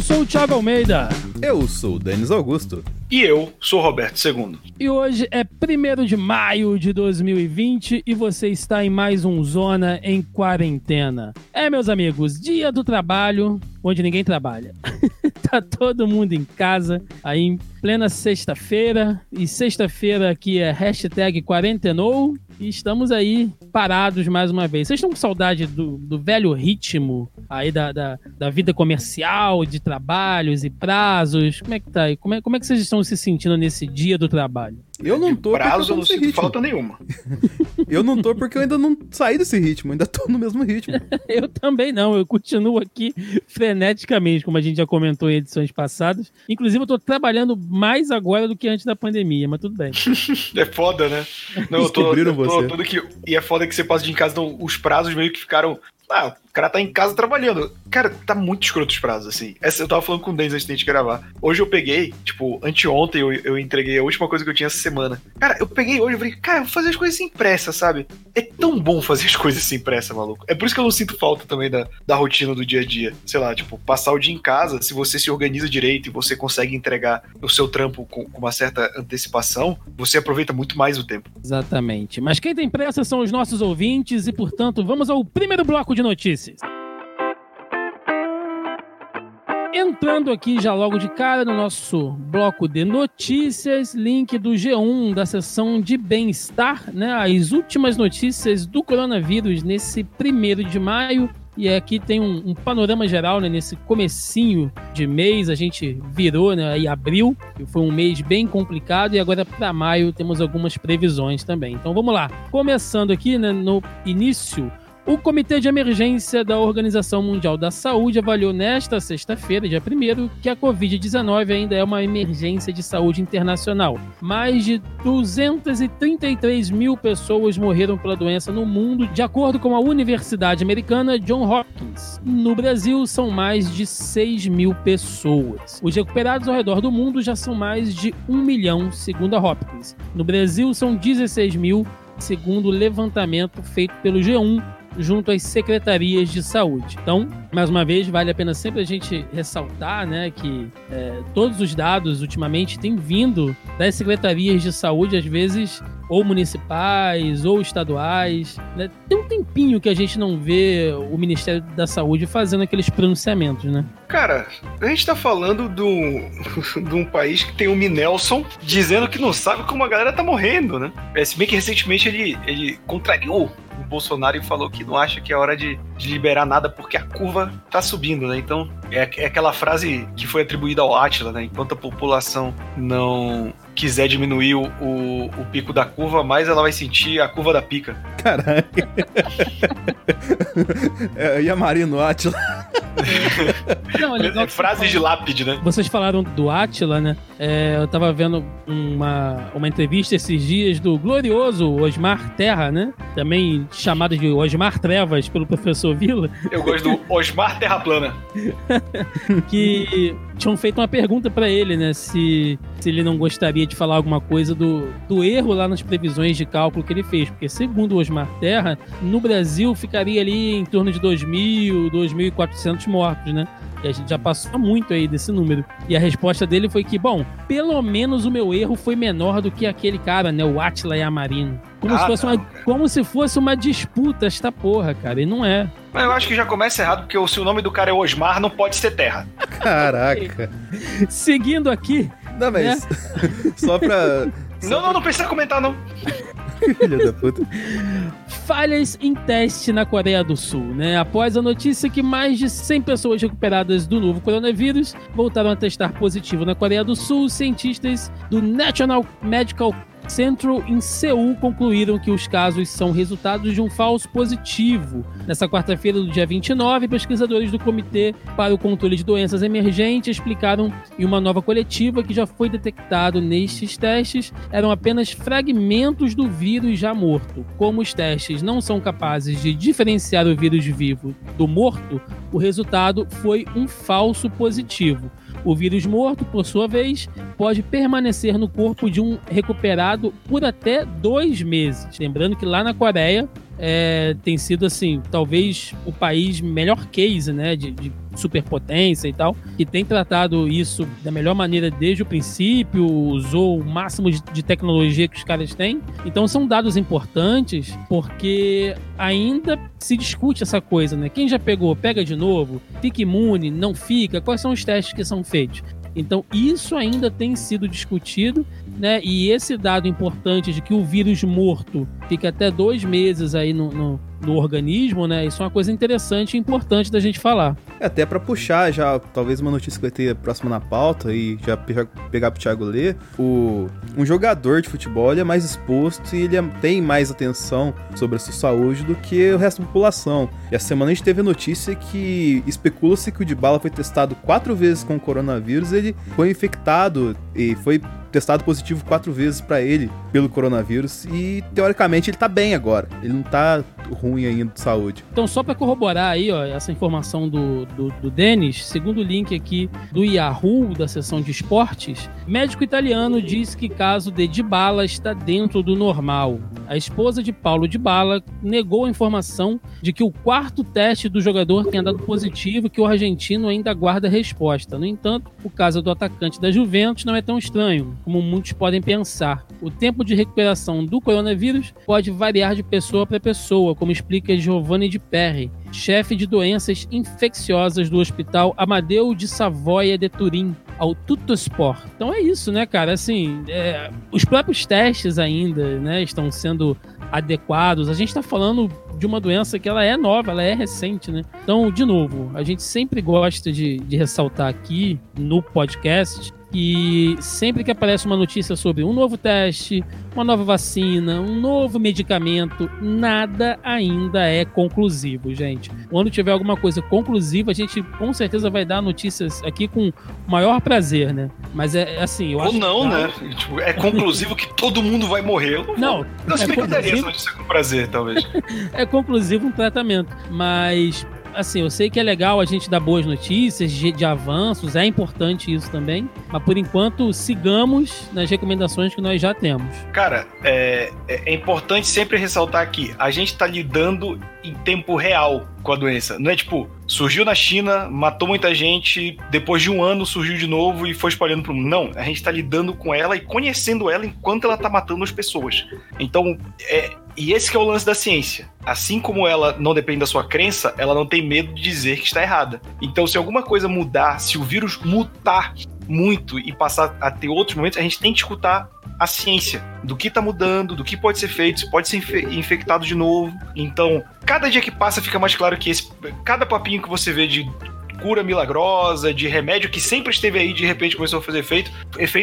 Eu sou o Thiago Almeida. Eu sou o Denis Augusto. E eu sou o Roberto Segundo. E hoje é 1º de maio de 2020 e você está em mais um Zona em Quarentena. É, meus amigos, dia do trabalho, onde ninguém trabalha. Tá todo mundo em casa, aí em plena sexta-feira. E sexta-feira aqui é hashtag quarentenou. E estamos aí parados mais uma vez. Vocês estão com saudade do velho ritmo aí da vida comercial, de trabalhos e prazos? Como é que tá aí? Como é que vocês estão se sentindo nesse dia do trabalho? Eu não tô prazo, não sinto falta nenhuma. Eu não tô porque eu ainda não saí desse ritmo, ainda tô no mesmo ritmo. Eu também não, eu continuo aqui freneticamente, como a gente já comentou em edições passadas. Inclusive eu tô trabalhando mais agora do que antes da pandemia, mas tudo bem. É foda, né? Não, eu tô tudo que... E é foda que você passa de em casa, então os prazos meio que ficaram... Ah, o cara tá em casa trabalhando. Cara, tá muito escroto os prazos, assim. Eu tava falando com o Denis antes de gravar. Hoje eu peguei, anteontem eu entreguei a última coisa que eu tinha essa semana. Cara, eu peguei hoje e falei, cara, eu vou fazer as coisas sem pressa, sabe? É tão bom fazer as coisas sem pressa, maluco. É por isso que eu não sinto falta também da rotina do dia a dia. Sei lá, passar o dia em casa, se você se organiza direito e você consegue entregar o seu trampo com uma certa antecipação, você aproveita muito mais o tempo. Exatamente. Mas quem tem pressa são os nossos ouvintes e, portanto, vamos ao primeiro bloco de notícias. Entrando aqui já logo de cara no nosso bloco de notícias, link do G1 da seção de bem-estar, né? As últimas notícias do coronavírus nesse 1º de maio. E aqui tem um panorama geral, né? Nesse comecinho de mês, a gente virou, né? Aí abril, que foi um mês bem complicado, e agora para maio temos algumas previsões também. Então vamos lá. Começando aqui, né? No início... O Comitê de Emergência da Organização Mundial da Saúde avaliou nesta sexta-feira, dia 1º, que a Covid-19 ainda é uma emergência de saúde internacional. Mais de 233 mil pessoas morreram pela doença no mundo, de acordo com a Universidade Americana John Hopkins. No Brasil, são mais de 6 mil pessoas. Os recuperados ao redor do mundo já são mais de 1 milhão, segundo a Hopkins. No Brasil, são 16 mil, segundo o levantamento feito pelo G1, junto às secretarias de saúde. Então, mais uma vez, vale a pena sempre a gente ressaltar, né, que todos os dados ultimamente têm vindo das secretarias de saúde, às vezes ou municipais ou estaduais, né? Tem um tempinho que a gente não vê o Ministério da Saúde fazendo aqueles pronunciamentos, né? Cara, a gente tá falando de um país que tem o Minelson dizendo que não sabe como a galera tá morrendo, né? Se bem que recentemente ele contrariou o Bolsonaro e falou que não acha que é hora de liberar nada porque a curva tá subindo, né? Então, é aquela frase que foi atribuída ao Átila, né? Enquanto a população não quiser diminuir o pico da curva, mais ela vai sentir a curva da pica. Caralho. E a Marina, o Átila? Não, é frase de lápide, né? Vocês falaram do Átila, né? Eu tava vendo uma entrevista esses dias do glorioso Osmar Terra, né? Também chamado de Osmar Trevas pelo professor Vila. Eu gosto do Osmar Terra Plana. Que tinham feito uma pergunta pra ele, né? Se ele não gostaria de falar alguma coisa do erro lá nas previsões de cálculo que ele fez. Porque, segundo o Osmar Terra, no Brasil ficaria ali em torno de 2.000, 2.400 mortos, né? E a gente já passou muito aí desse número. E a resposta dele foi que, bom, pelo menos o meu erro foi menor do que aquele cara, né? O Átila e a Marina. Como se fosse uma disputa esta porra, cara. E não é. Mas eu acho que já começa errado, porque se o nome do cara é Osmar, não pode ser Terra. Caraca. Seguindo aqui... Não, mas... Né? Só pra... Não precisa comentar, não. Filha da puta. Falhas em teste na Coreia do Sul, né? Após a notícia que mais de 100 pessoas recuperadas do novo coronavírus voltaram a testar positivo na Coreia do Sul, cientistas do National Medical Central em Seul concluíram que os casos são resultados de um falso positivo. Nessa quarta-feira do dia 29, pesquisadores do Comitê para o Controle de Doenças Emergentes explicaram em uma nova coletiva que já foi detectado nestes testes eram apenas fragmentos do vírus já morto. Como os testes não são capazes de diferenciar o vírus vivo do morto, o resultado foi um falso positivo. O vírus morto, por sua vez, pode permanecer no corpo de um recuperado por até 2 meses. Lembrando que lá na Coreia, tem sido, assim, talvez o país melhor case, né, de superpotência e tal, que tem tratado isso da melhor maneira desde o princípio, usou o máximo de tecnologia que os caras têm. Então são dados importantes, porque ainda se discute essa coisa, né? Quem já pegou, pega de novo, fica imune, não fica, quais são os testes que são feitos? Então isso ainda tem sido discutido, né? E esse dado importante de que o vírus morto fica até 2 meses aí no organismo, né? Isso é uma coisa interessante e importante da gente falar. Até para puxar já, talvez uma notícia que vai ter próxima na pauta e já pegar pro Thiago ler, um jogador de futebol, ele é mais exposto e ele tem mais atenção sobre a sua saúde do que o resto da população. E essa semana a gente teve a notícia que especula-se que o Dybala foi testado 4 vezes com o coronavírus, ele foi infectado e foi testado positivo 4 vezes para ele pelo coronavírus e, teoricamente, ele tá bem agora. Ele não tá ruim ainda de saúde. Então, só para corroborar aí, ó, essa informação do Denis, segundo o link aqui do Yahoo, da seção de esportes, médico italiano diz que caso de Dybala está dentro do normal. A esposa de Paulo Dybala negou a informação de que o 4º teste do jogador tenha dado positivo e que o argentino ainda aguarda resposta. No entanto, o caso do atacante da Juventus não é tão estranho como muitos podem pensar. O tempo de recuperação do coronavírus pode variar de pessoa para pessoa, como explica Giovanni Di Perri, chefe de doenças infecciosas do Hospital Amadeu de Savoia de Turim, ao Tuttosport. Então é isso, né, cara? Assim, os próprios testes ainda, né, estão sendo adequados. A gente está falando de uma doença que ela é nova, ela é recente, né? Então, de novo, a gente sempre gosta de ressaltar aqui no podcast que sempre que aparece uma notícia sobre um novo teste, uma nova vacina, um novo medicamento, nada ainda é conclusivo, gente. Quando tiver alguma coisa conclusiva, a gente com certeza vai dar notícias aqui com o maior prazer, né? Mas é assim, eu ou acho não, que... né? Tipo, é conclusivo que todo mundo vai morrer. Eu não, não sei que eu daria essa notícia com prazer, talvez. É conclusivo um tratamento, mas... assim, eu sei que é legal a gente dar boas notícias de avanços, é importante isso também, mas por enquanto sigamos nas recomendações que nós já temos. Cara, é importante sempre ressaltar que a gente tá lidando em tempo real com a doença, não é tipo, surgiu na China, matou muita gente, depois de 1 ano surgiu de novo e foi espalhando pro mundo. Não, a gente tá lidando com ela e conhecendo ela enquanto ela tá matando as pessoas. Então, e esse que é o lance da ciência. Assim como ela não depende da sua crença, ela não tem medo de dizer que está errada. Então, se alguma coisa mudar, se o vírus mutar muito e passar a ter outros momentos, a gente tem que escutar a ciência do que está mudando, do que pode ser feito, se pode ser infectado de novo. Então, cada dia que passa fica mais claro que cada papinho que você vê de cura milagrosa, de remédio que sempre esteve aí, de repente começou a fazer efeito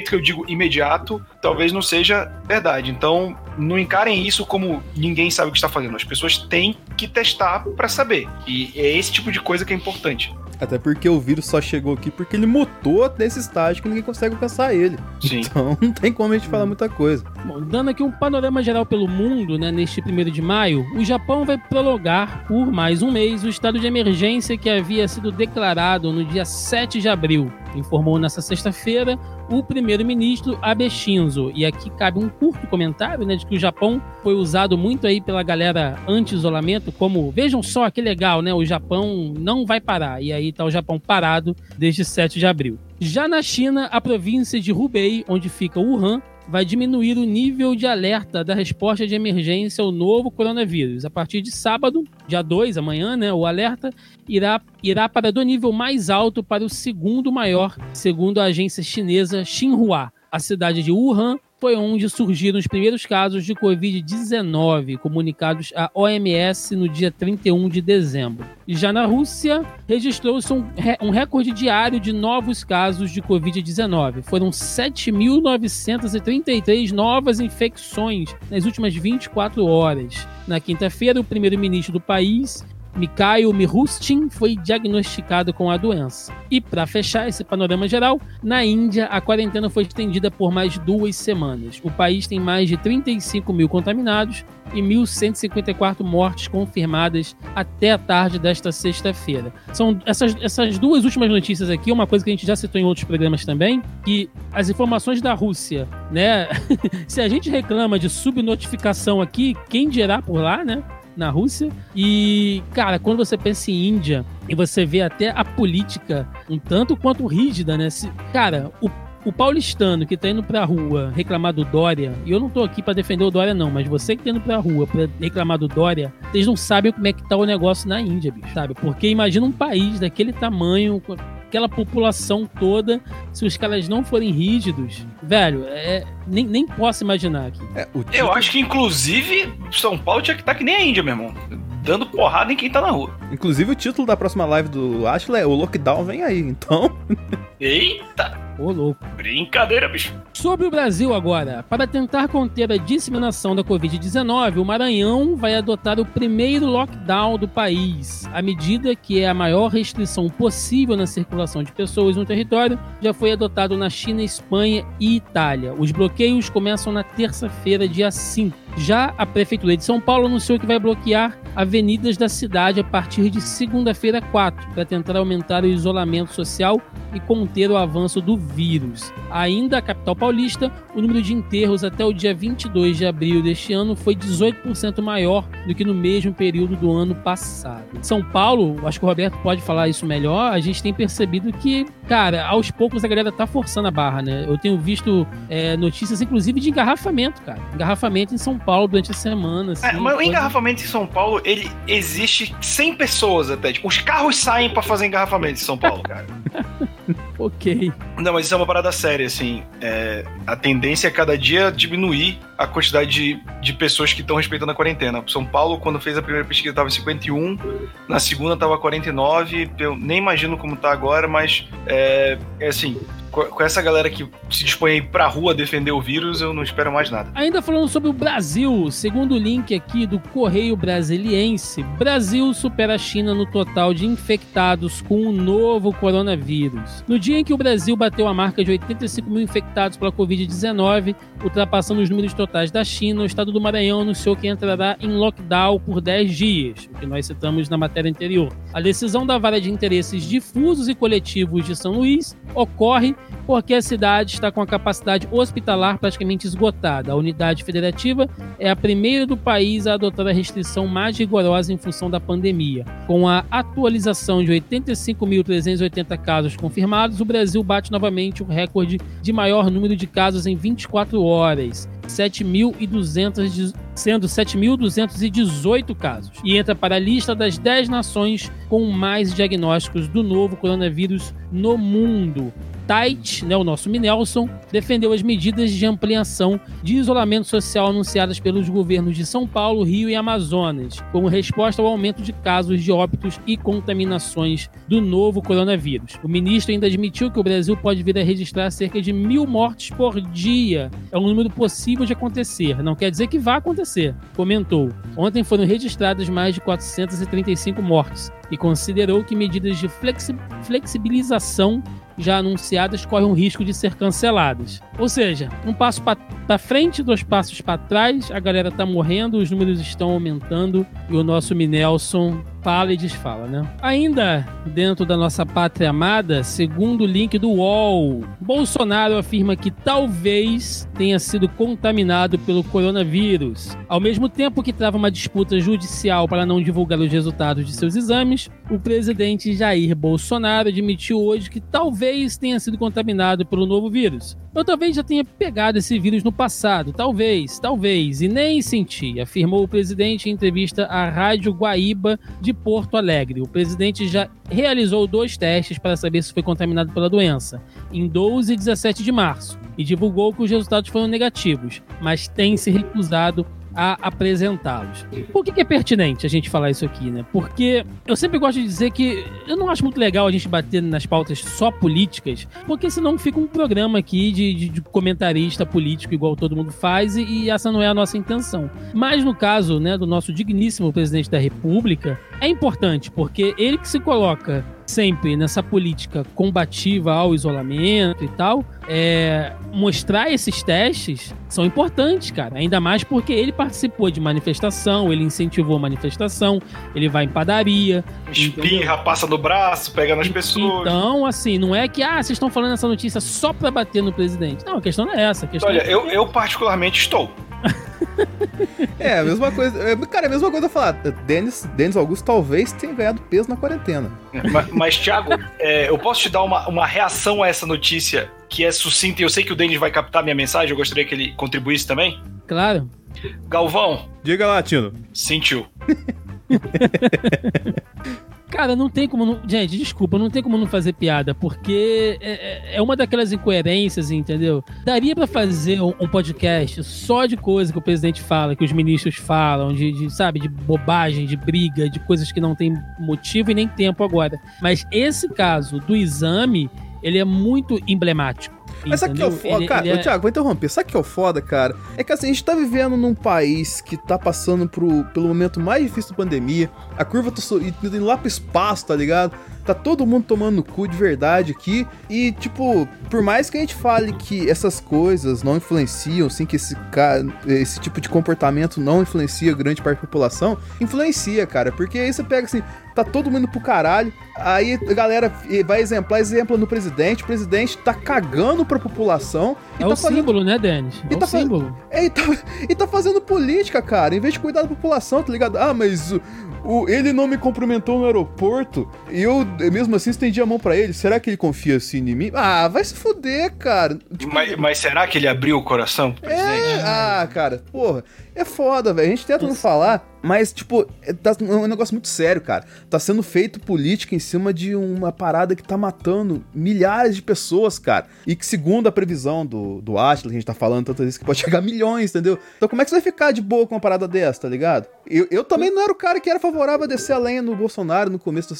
que eu digo imediato, talvez não seja verdade. Então, não encarem isso como ninguém sabe o que está fazendo. As pessoas têm que testar para saber. E é esse tipo de coisa que é importante. Até porque o vírus só chegou aqui porque ele mutou até esse estágio que ninguém consegue alcançar ele. Sim. Então não tem como a gente falar muita coisa. Bom, dando aqui um panorama geral pelo mundo, né, neste 1º de maio, o Japão vai prorrogar por mais 1 mês o estado de emergência que havia sido declarado no dia 7 de abril. Informou nesta sexta-feira o primeiro-ministro Abe Shinzo. E aqui cabe um curto comentário, né, de que o Japão foi usado muito aí pela galera anti-isolamento como, vejam só que legal, né, o Japão não vai parar. E aí tá o Japão parado desde 7 de abril. Já na China, a província de Hubei, onde fica Wuhan, vai diminuir o nível de alerta da resposta de emergência ao novo coronavírus. A partir de sábado, dia 2, amanhã, né, o alerta irá para do nível mais alto para o 2º maior, segundo a agência chinesa Xinhua. A cidade de Wuhan foi onde surgiram os primeiros casos de Covid-19, comunicados à OMS no dia 31 de dezembro. E já na Rússia, registrou-se um recorde diário de novos casos de Covid-19. Foram 7.933 novas infecções nas últimas 24 horas. Na quinta-feira, o primeiro-ministro do país, Mikhail Mishustin, foi diagnosticado com a doença. E para fechar esse panorama geral, na Índia a quarentena foi estendida por mais 2 semanas. O país tem mais de 35 mil contaminados e 1.154 mortes confirmadas até a tarde desta sexta-feira. São essas 2 últimas notícias aqui, uma coisa que a gente já citou em outros programas também, que as informações da Rússia, né? Se a gente reclama de subnotificação aqui, quem dirá por lá, né? na Rússia. E, cara, quando você pensa em Índia, e você vê até a política um tanto quanto rígida, né? Cara, o paulistano que tá indo pra rua reclamar do Dória, e eu não tô aqui pra defender o Dória não, mas você que tá indo pra rua pra reclamar do Dória, vocês não sabem como é que tá o negócio na Índia, bicho, sabe? Porque imagina um país daquele tamanho, com aquela população toda, se os caras não forem rígidos, velho, nem posso imaginar aqui. Eu acho que, inclusive, São Paulo tinha que tá que nem a Índia, meu irmão. Dando porrada em quem tá na rua. Inclusive, o título da próxima live do Átila é O Lockdown Vem Aí, então... Eita! Ô, louco. Brincadeira, bicho. Sobre o Brasil agora. Para tentar conter a disseminação da Covid-19, o Maranhão vai adotar o primeiro lockdown do país. A medida, que é a maior restrição possível na circulação de pessoas no território, já foi adotado na China, Espanha e Itália. Os bloqueios começam na terça-feira, dia 5. Já a Prefeitura de São Paulo anunciou que vai bloquear avenidas da cidade a partir de segunda-feira, 4, para tentar aumentar o isolamento social e conter o avanço do vírus. Ainda a capital paulista, o número de enterros até o dia 22 de abril deste ano foi 18% maior do que no mesmo período do ano passado. São Paulo, acho que o Roberto pode falar isso melhor, a gente tem percebido que, cara, aos poucos a galera tá forçando a barra, né? Eu tenho visto notícias, inclusive, de engarrafamento, cara. Engarrafamento em São Paulo durante a semana. Assim, mas o engarrafamento em São Paulo, ele existe 100 pessoas até. Tipo, os carros saem pra fazer engarrafamento em São Paulo, cara. Ok. Não, mas isso é uma parada séria, assim. A tendência é cada dia diminuir a quantidade de pessoas que estão respeitando a quarentena. São Paulo, quando fez a primeira pesquisa, estava em 51, na segunda estava 49, eu nem imagino como está agora, mas assim... Com essa galera que se dispõe a ir pra rua defender o vírus, eu não espero mais nada. Ainda falando sobre o Brasil, segundo o link aqui do Correio Brasiliense, Brasil supera a China no total de infectados com o novo coronavírus. No dia em que o Brasil bateu a marca de 85 mil infectados pela Covid-19, ultrapassando os números totais da China, o estado do Maranhão anunciou que entrará em lockdown por 10 dias, o que nós citamos na matéria anterior. A decisão da Vara de Interesses Difusos e Coletivos de São Luís ocorre porque a cidade está com a capacidade hospitalar praticamente esgotada. A unidade federativa é a primeira do país a adotar a restrição mais rigorosa em função da pandemia. Com a atualização de 85.380 casos confirmados, o Brasil bate novamente o recorde de maior número de casos em 24 horas. 7.200, sendo 7.218 casos, e entra para a lista das 10 nações com mais diagnósticos do novo coronavírus no mundo. Tait, né, o nosso Minelson, defendeu as medidas de ampliação de isolamento social anunciadas pelos governos de São Paulo, Rio e Amazonas, como resposta ao aumento de casos de óbitos e contaminações do novo coronavírus. O ministro ainda admitiu que o Brasil pode vir a registrar cerca de 1.000 mortes por dia. É um número possível de acontecer, não quer dizer que vá acontecer, comentou. Ontem foram registradas mais de 435 mortes e considerou que medidas de flexibilização já anunciadas correm o risco de ser canceladas. Ou seja, um passo para frente, dois passos para trás, a galera tá morrendo, os números estão aumentando e o nosso Minelson fala e desfala, né? Ainda dentro da nossa pátria amada, segundo o link do UOL, Bolsonaro afirma que talvez tenha sido contaminado pelo coronavírus. Ao mesmo tempo que trava uma disputa judicial para não divulgar os resultados de seus exames, o presidente Jair Bolsonaro admitiu hoje que talvez tenha sido contaminado pelo novo vírus. Eu talvez já tenha pegado esse vírus no passado, talvez, e nem senti, afirmou o presidente em entrevista à Rádio Guaíba de Porto Alegre. O presidente já realizou 2 testes para saber se foi contaminado pela doença, em 12 e 17 de março, e divulgou que os resultados foram negativos, mas tem se recusado a apresentá-los. Por que é pertinente a gente falar isso aqui, né? Porque eu sempre gosto de dizer que eu não acho muito legal a gente bater nas pautas só políticas, porque senão fica um programa aqui de comentarista político igual todo mundo faz, e essa não é a nossa intenção. Mas no caso, né, do nosso digníssimo presidente da República, é importante, porque ele que se coloca sempre nessa política combativa ao isolamento e tal, mostrar esses testes são importantes, cara. Ainda mais porque ele participou de manifestação, ele incentivou a manifestação, ele vai em padaria. Espirra, passa no braço, pega nas pessoas. Então, assim, não é que, vocês estão falando essa notícia só pra bater no presidente. Não, a questão não é essa. Olha, eu particularmente estou. É, a mesma coisa. Cara, é a mesma coisa eu falar. Denis Augusto talvez tenha ganhado peso na quarentena. Mas Thiago, eu posso te dar uma reação a essa notícia que é sucinta e eu sei que o Denis vai captar minha mensagem. Eu gostaria que ele contribuísse também. Claro. Galvão. Diga lá, Tino. Sentiu. Cara, não tem como... Não... Gente, desculpa, não tem como não fazer piada, porque é uma daquelas incoerências, entendeu? Daria pra fazer um podcast só de coisa que o presidente fala, que os ministros falam, sabe, de bobagem, de briga, de coisas que não tem motivo e nem tempo agora. Mas esse caso do exame, ele é muito emblemático. Mas sabe o que é o foda, cara? Thiago, vou interromper. Sabe o que é o foda, cara? É que assim, a gente tá vivendo num país que tá passando pelo momento mais difícil da pandemia. A curva tá indo lá pro espaço, tá ligado? Tá todo mundo tomando no cu de verdade aqui. E, tipo, por mais que a gente fale que essas coisas não influenciam, assim, que esse tipo de comportamento não influencia grande parte da população, influencia, cara. Porque aí você pega, assim, tá todo mundo pro caralho, aí a galera vai exempla no presidente, o presidente tá cagando pra população. E é tá o fazendo... símbolo, né, Denis? É o símbolo. E tá fazendo política, cara, em vez de cuidar da população, tá ligado? Ah, mas... ele não me cumprimentou no aeroporto e eu mesmo assim estendi a mão pra ele. Será que ele confia assim em mim? Ah, vai se fuder, cara. Tipo, mas será que ele abriu o coração pro presidente? Cara, porra. É foda, velho. A gente tenta não falar, mas, tipo, é um negócio muito sério, cara. Tá sendo feito política em cima de uma parada que tá matando milhares de pessoas, cara. E que, segundo a previsão do Átila, que a gente tá falando tantas vezes, que pode chegar a milhões, entendeu? Então como é que você vai ficar de boa com uma parada dessa, tá ligado? Eu também não era o cara que era favorável a descer a lenha no Bolsonaro no começo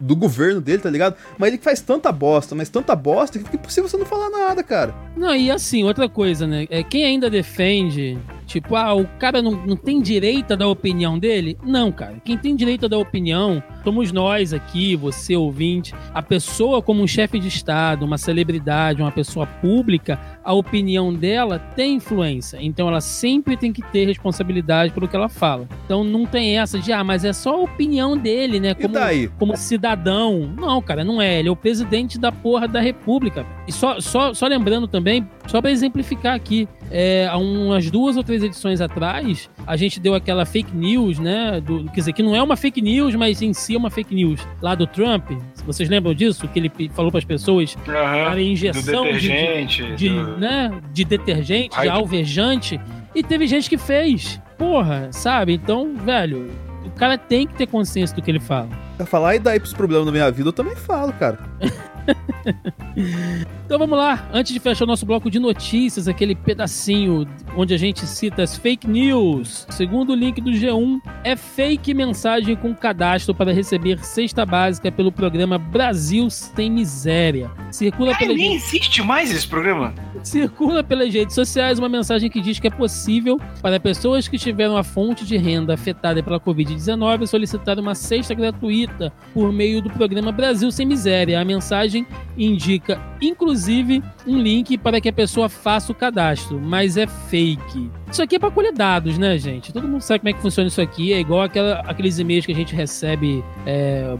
do governo dele, tá ligado? Mas ele faz tanta bosta, que fica impossível você não falar nada, cara. Não, e assim, outra coisa, né? Quem ainda defende, tipo, o cara não tem direito a dar a opinião dele? Não, cara. Quem tem direito a dar opinião somos nós aqui, você ouvinte. A pessoa como um chefe de Estado, uma celebridade, uma pessoa pública, a opinião dela tem influência. Então ela sempre tem que ter responsabilidade pelo que ela fala. Então não tem essa de, mas é só a opinião dele, né? Como cidadão. Não, cara, não é. Ele é o presidente da porra da República. E só lembrando também, só pra exemplificar aqui, há umas 2 ou 3 edições atrás, a gente deu aquela fake news, né? Quer dizer, que não é uma fake news, mas em si é uma fake news. Lá do Trump, vocês lembram disso? Que ele falou pras pessoas para injeção de detergente, de alvejante. E teve gente que fez. Porra, sabe? Então, velho, o cara tem que ter consciência do que ele fala. Falar e daí pros problemas da minha vida, eu também falo, cara. Então vamos lá, antes de fechar o nosso bloco de notícias, aquele pedacinho onde a gente cita as fake news. Segundo o link do G1, é fake mensagem com cadastro para receber cesta básica pelo programa Brasil Sem Miséria. Nem existe mais esse programa? Circula pelas redes sociais uma mensagem que diz que é possível para pessoas que tiveram a fonte de renda afetada pela Covid-19 solicitar uma cesta gratuita por meio do programa Brasil Sem Miséria. A mensagem indica, inclusive, um link para que a pessoa faça o cadastro, mas é fake. Isso aqui é para colher dados, né, gente? Todo mundo sabe como é que funciona isso aqui. É igual aqueles e-mails que a gente recebe.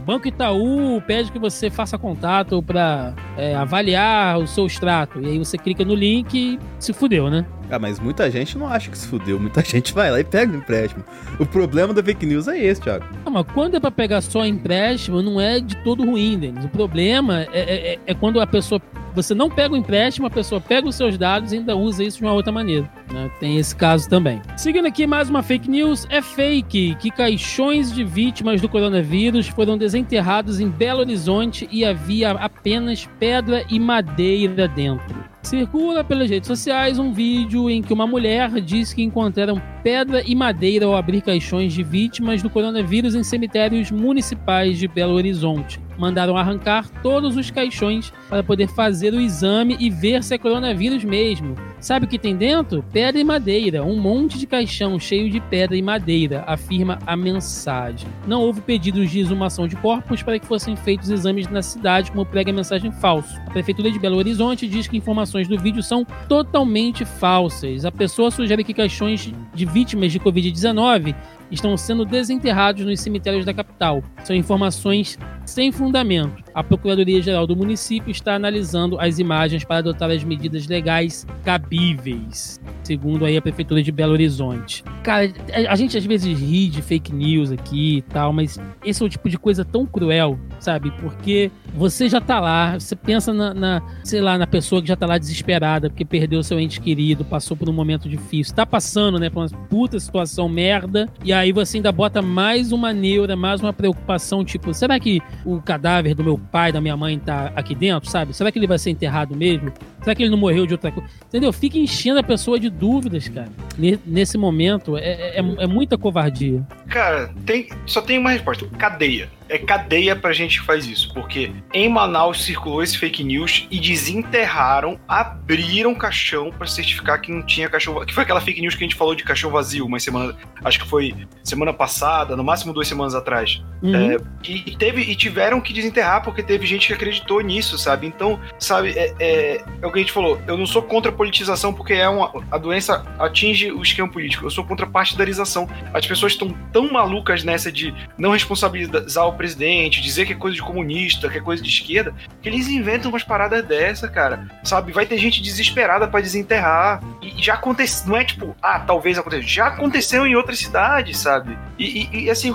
Banco Itaú pede que você faça contato para avaliar o seu extrato. E aí você clica no link e se fudeu, né? Mas muita gente não acha que se fudeu. Muita gente vai lá e pega o empréstimo. O problema da fake news é esse, Thiago. Não, mas quando é pra pegar só empréstimo, não é de todo ruim, Denis. O problema é quando a pessoa... Você não pega o empréstimo, a pessoa pega os seus dados e ainda usa isso de uma outra maneira. Né? Tem esse caso também. Seguindo aqui, mais uma fake news. É fake que caixões de vítimas do coronavírus foram desenterrados em Belo Horizonte e havia apenas pedra e madeira dentro. Circula pelas redes sociais um vídeo em que uma mulher diz que encontraram pedra e madeira ao abrir caixões de vítimas do coronavírus em cemitérios municipais de Belo Horizonte. Mandaram arrancar todos os caixões para poder fazer o exame e ver se é coronavírus mesmo. Sabe o que tem dentro? Pedra e madeira. Um monte de caixão cheio de pedra e madeira, afirma a mensagem. Não houve pedidos de exumação de corpos para que fossem feitos exames na cidade, como prega a mensagem falso. A Prefeitura de Belo Horizonte diz que informações do vídeo são totalmente falsas. A pessoa sugere que caixões de vítimas de Covid-19 estão sendo desenterrados nos cemitérios da capital. São informações sem fundamento. a Procuradoria-Geral do município está analisando as imagens para adotar as medidas legais cabíveis, segundo aí a Prefeitura de Belo Horizonte. Cara, a gente às vezes ri de fake news aqui e tal, mas esse é o tipo de coisa tão cruel, sabe? Porque você já tá lá, você pensa na pessoa que já tá lá desesperada porque perdeu seu ente querido, passou por um momento difícil, tá passando, né, por uma puta situação merda, e aí você ainda bota mais uma neura, mais uma preocupação, tipo, será que o cadáver do meu pai, da minha mãe tá aqui dentro, sabe? Será que ele vai ser enterrado mesmo? Será que ele não morreu de outra coisa? Entendeu? Fica enchendo a pessoa de dúvidas, cara. Nesse momento, é muita covardia. Cara, só tem uma resposta. Cadeia. É cadeia pra gente que faz isso, porque em Manaus circulou esse fake news e desenterraram, abriram caixão pra certificar que não tinha caixão, que foi aquela fake news que a gente falou de caixão vazio uma semana, acho que foi semana passada, no máximo 2 semanas atrás. Uhum. E tiveram que desenterrar porque teve gente que acreditou nisso, sabe? Então, sabe, é o que a gente falou, eu não sou contra a politização porque a doença atinge o esquema político, eu sou contra a partidarização. As pessoas estão tão malucas nessa de não responsabilizar o presidente, dizer que é coisa de comunista, que é coisa de esquerda, que eles inventam umas paradas dessa, cara, sabe? Vai ter gente desesperada pra desenterrar e já aconteceu, não é tipo, talvez aconteça, já aconteceu em outras cidades, sabe? E assim,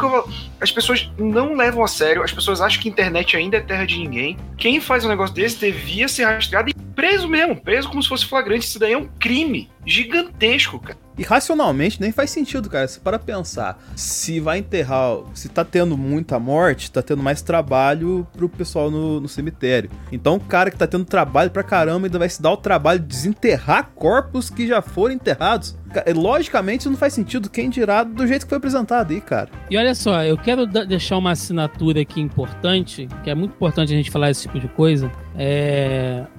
as pessoas não levam a sério, as pessoas acham que a internet ainda é terra de ninguém. Quem faz um negócio desse devia ser rastreado e preso mesmo, preso como se fosse flagrante. Isso daí é um crime gigantesco, cara. E racionalmente nem faz sentido, cara. Se para pensar, se vai enterrar, se tá tendo muita morte, tá tendo mais trabalho pro pessoal no cemitério. Então o cara que tá tendo trabalho pra caramba ainda vai se dar o trabalho de desenterrar corpos que já foram enterrados. Logicamente isso não faz sentido, quem dirá do jeito que foi apresentado aí, cara. E olha só, eu quero deixar uma assinatura aqui importante, que é muito importante a gente falar esse tipo de coisa.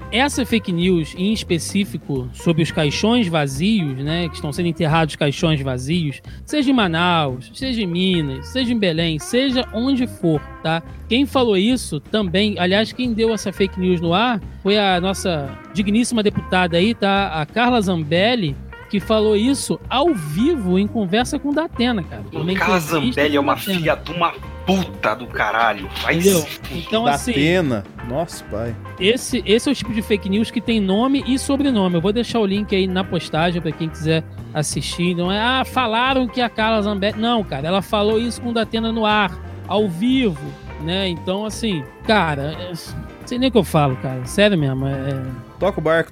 Essa fake news, em específico, sobre os caixões vazios, né, que estão sendo enterrados caixões vazios, seja em Manaus, seja em Minas, seja em Belém, seja onde for, tá? Quem falou isso também, aliás, quem deu essa fake news no ar foi a nossa digníssima deputada aí, tá? A Carla Zambelli, que falou isso ao vivo em conversa com o Datena, cara. Carla Zambelli é uma filha de uma puta do caralho. Entendeu? Então, Datena. Assim, nossa, pai. Esse é o tipo de fake news que tem nome e sobrenome. Eu vou deixar o link aí na postagem pra quem quiser assistir. Não é, falaram que a Carla Zambelli... Não, cara, ela falou isso com o Datena no ar, ao vivo, né? Então, assim, cara... Não sei nem o que eu falo, cara. Sério mesmo, Toca o barco.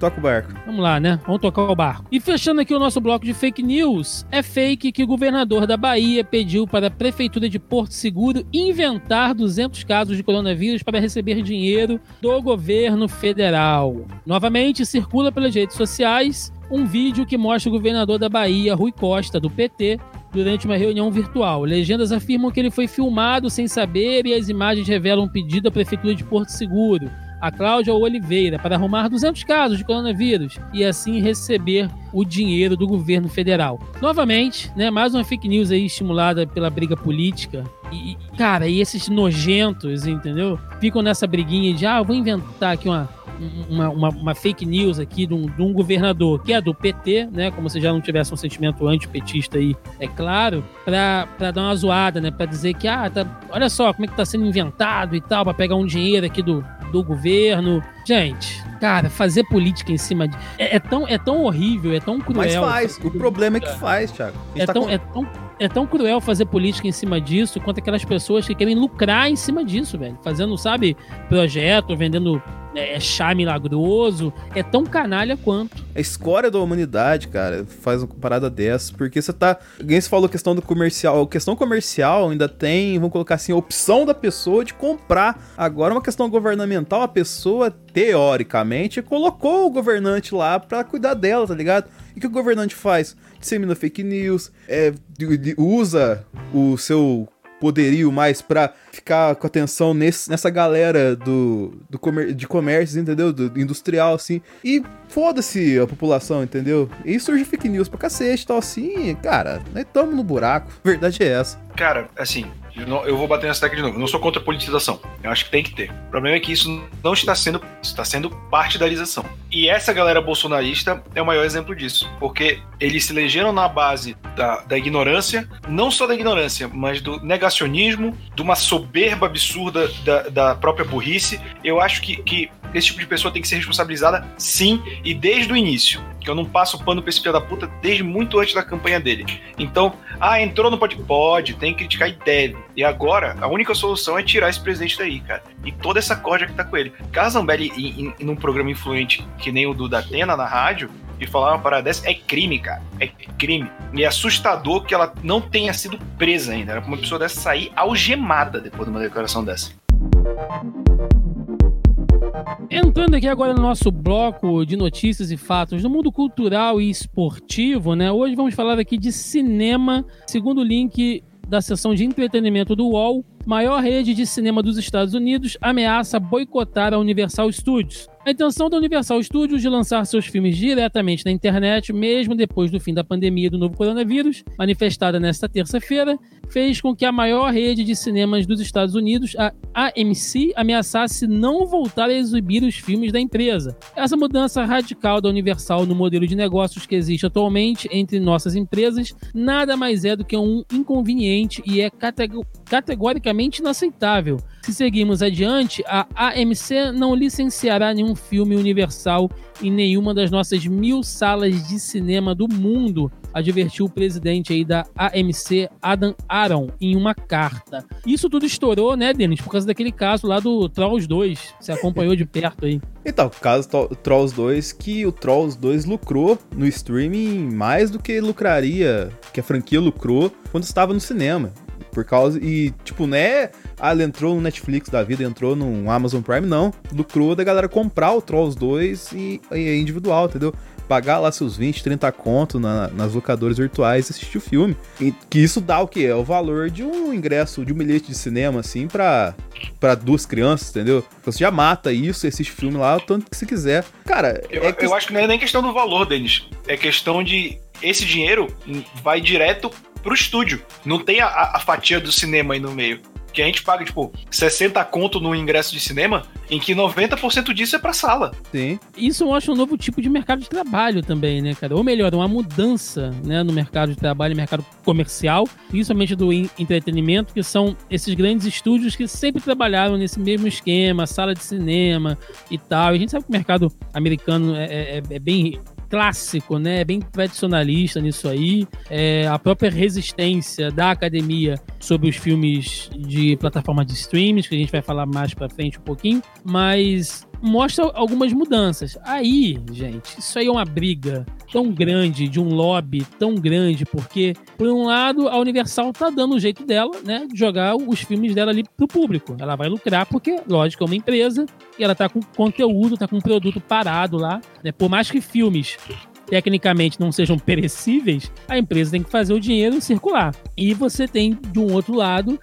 Vamos lá, né? Vamos tocar o barco. E fechando aqui o nosso bloco de fake news, é fake que o governador da Bahia pediu para a Prefeitura de Porto Seguro inventar 200 casos de coronavírus para receber dinheiro do governo federal. Novamente, circula pelas redes sociais um vídeo que mostra o governador da Bahia, Rui Costa, do PT, durante uma reunião virtual. Legendas afirmam que ele foi filmado sem saber e as imagens revelam um pedido à Prefeitura de Porto Seguro, a Cláudia Oliveira, para arrumar 200 casos de coronavírus e assim receber o dinheiro do governo federal. Novamente, né, mais uma fake news aí estimulada pela briga política. E, cara, e esses nojentos, entendeu? Ficam nessa briguinha de, eu vou inventar aqui uma fake news aqui de um governador que é do PT, né? Como se já não tivesse um sentimento antipetista aí, é claro, pra dar uma zoada, né? Pra dizer que, olha só como é que tá sendo inventado e tal, pra pegar um dinheiro aqui do governo. Gente, cara, fazer política em cima de... É tão horrível, é tão cruel. Mas faz, o problema é que faz, Thiago. É tão cruel fazer política em cima disso quanto aquelas pessoas que querem lucrar em cima disso, velho. Fazendo, sabe, projeto, vendendo chá milagroso. É tão canalha quanto. É escória da humanidade, cara. Faz uma parada dessa. Porque você tá... Alguém falou a questão do comercial. A questão comercial ainda tem, vamos colocar assim, a opção da pessoa de comprar. Agora, uma questão governamental, a pessoa, teoricamente, colocou o governante lá pra cuidar dela, tá ligado? E o que o governante faz? Dissemina fake news, usa o seu poderio mais pra ficar com atenção nessa galera de comércio, entendeu? Do industrial, assim. E foda-se a população, entendeu? E surge fake news pra cacete e tal, assim, cara, nós estamos no buraco. A verdade é essa. cara, assim, eu vou bater nessa tecla de novo. Eu não sou contra a politização. Eu acho que tem que ter. O problema é que isso não está sendo partidarização. E essa galera bolsonarista é o maior exemplo disso. Porque eles se elegeram na base da ignorância, não só da ignorância, mas do negacionismo, de uma soberba absurda da própria burrice. Eu acho que esse tipo de pessoa tem que ser responsabilizada, sim, e desde o início. Que eu não passo pano pra esse filho da puta desde muito antes da campanha dele. Então, entrou no podcast. Pode, tem que criticar e deve. E agora, a única solução é tirar esse presidente daí, cara. E toda essa corda que tá com ele. Carla Zambelli num programa influente que nem o do Datena na rádio, e falar uma parada dessa, é crime, cara. É crime. E é assustador que ela não tenha sido presa ainda. Era pra uma pessoa dessa sair algemada depois de uma declaração dessa. Entrando aqui agora no nosso bloco de notícias e fatos do mundo cultural e esportivo, né? Hoje vamos falar aqui de cinema, segundo o link da seção de entretenimento do UOL. Maior rede de cinema dos Estados Unidos ameaça boicotar a Universal Studios. A intenção da Universal Studios de lançar seus filmes diretamente na internet, mesmo depois do fim da pandemia do novo coronavírus, manifestada nesta terça-feira, fez com que a maior rede de cinemas dos Estados Unidos, a AMC, ameaçasse não voltar a exibir os filmes da empresa. Essa mudança radical da Universal no modelo de negócios que existe atualmente entre nossas empresas nada mais é do que um inconveniente e é categoricamente inaceitável. Se seguirmos adiante, a AMC não licenciará nenhum filme Universal em nenhuma das nossas 1.000 salas de cinema do mundo, advertiu o presidente aí da AMC, Adam Aron, em uma carta. Isso tudo estourou, né, Denis, por causa daquele caso lá do Trolls 2, você acompanhou de perto aí. Então, o caso Trolls 2, que o Trolls 2 lucrou no streaming mais do que lucraria, que a franquia lucrou quando estava no cinema. Por causa, e tipo, né, ela entrou no Netflix da vida, entrou no Amazon Prime, não, lucrou da galera comprar o Trolls 2 e individual, entendeu? Pagar lá seus 20, 30 conto nas locadoras virtuais e assistir o filme. E que isso dá o quê? É o valor de um ingresso, de um bilhete de cinema, assim, pra duas crianças, entendeu? Então você já mata isso, assiste o filme lá o tanto que você quiser. Cara, eu acho que não é nem questão do valor, Denis. É questão de... Esse dinheiro vai direto pro estúdio. Não tem a fatia do cinema aí no meio. Que a gente paga, tipo, 60 conto no ingresso de cinema, em que 90% disso é pra sala. Sim. Isso eu acho um novo tipo de mercado de trabalho também, né, cara? Ou melhor, uma mudança, né, no mercado de trabalho, mercado comercial, principalmente do entretenimento, que são esses grandes estúdios que sempre trabalharam nesse mesmo esquema, sala de cinema e tal. E a gente sabe que o mercado americano é bem... clássico, né? Bem tradicionalista nisso aí. A própria resistência da academia sobre os filmes de plataforma de streams, que a gente vai falar mais pra frente um pouquinho, mas mostra algumas mudanças. Aí, gente, isso aí é uma briga tão grande, de um lobby tão grande, porque, por um lado, a Universal tá dando o jeito dela, né, de jogar os filmes dela ali pro público. Ela vai lucrar porque, lógico, é uma empresa e ela tá com conteúdo, tá com um produto parado lá, né, por mais que filmes tecnicamente não sejam perecíveis, a empresa tem que fazer o dinheiro circular. E você tem, de um outro lado,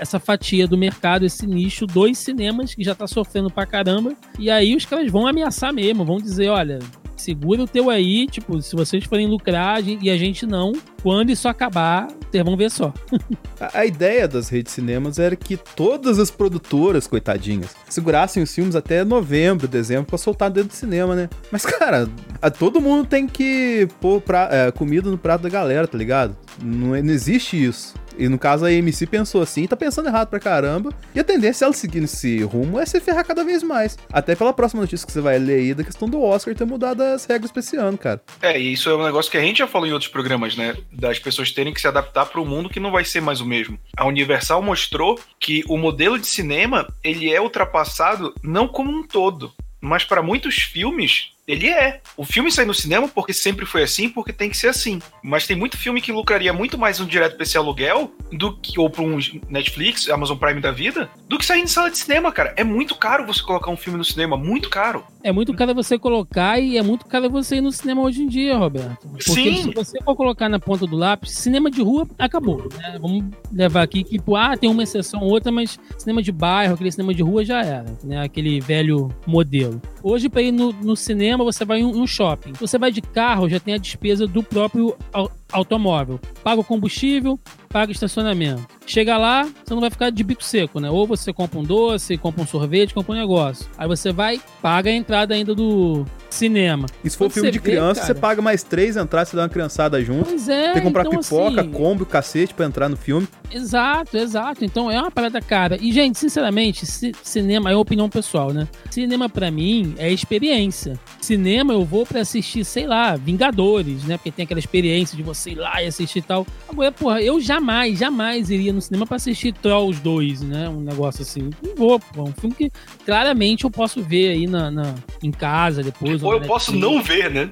essa fatia do mercado, esse nicho dos cinemas, que já tá sofrendo pra caramba, e aí os caras vão ameaçar mesmo, vão dizer, olha, segura o teu aí, tipo, se vocês forem lucrar e a gente não, quando isso acabar, vocês vão ver só. A ideia das redes cinemas era que todas as produtoras, coitadinhas, segurassem os filmes até novembro, dezembro, pra soltar dentro do cinema, né? Mas, cara, todo mundo tem que pôr comida no prato da galera, tá ligado? Não existe isso. E no caso a AMC pensou assim, tá pensando errado pra caramba, e a tendência ela seguir nesse rumo é se ferrar cada vez mais. Até pela próxima notícia que você vai ler aí da questão do Oscar ter mudado as regras pra esse ano, cara. E isso é um negócio que a gente já falou em outros programas, né? Das pessoas terem que se adaptar pro mundo que não vai ser mais o mesmo. A Universal mostrou que o modelo de cinema, ele é ultrapassado não como um todo, mas pra muitos filmes... Ele é. O filme sai no cinema porque sempre foi assim, porque tem que ser assim. Mas tem muito filme que lucraria muito mais um direto pra esse aluguel, do que, ou pra um Netflix, Amazon Prime da vida, do que sair em sala de cinema, cara. É muito caro você colocar um filme no cinema, muito caro. É muito caro você colocar e é muito caro você ir no cinema hoje em dia, Roberto. Porque sim. Se você for colocar na ponta do lápis, cinema de rua acabou, né? Vamos levar aqui que, tem uma exceção ou outra, mas cinema de bairro, aquele cinema de rua já era, né? Aquele velho modelo. Hoje, para ir no cinema, você vai em um shopping. Você vai de carro, já tem a despesa do próprio automóvel. Paga o combustível, paga o estacionamento. Chega lá, você não vai ficar de bico seco, né? Ou você compra um doce, compra um sorvete, compra um negócio. Aí você vai, paga a entrada ainda do cinema. E se for filme de criança, cara, você paga mais 3 entradas, você dá uma criançada junto. Pois é, tem que comprar então, pipoca, assim, combo, cacete pra entrar no filme. Exato, exato. Então é uma parada cara. E, gente, sinceramente, cinema é opinião pessoal, né? Cinema pra mim é experiência. Cinema eu vou pra assistir, sei lá, Vingadores, né? Porque tem aquela experiência de você ir lá e assistir e tal. Agora, porra, eu jamais iria no cinema pra assistir Trolls 2, né? Um negócio assim. Não vou, pô. Um filme que claramente eu posso ver aí em casa depois. Ou eu posso não ver, né?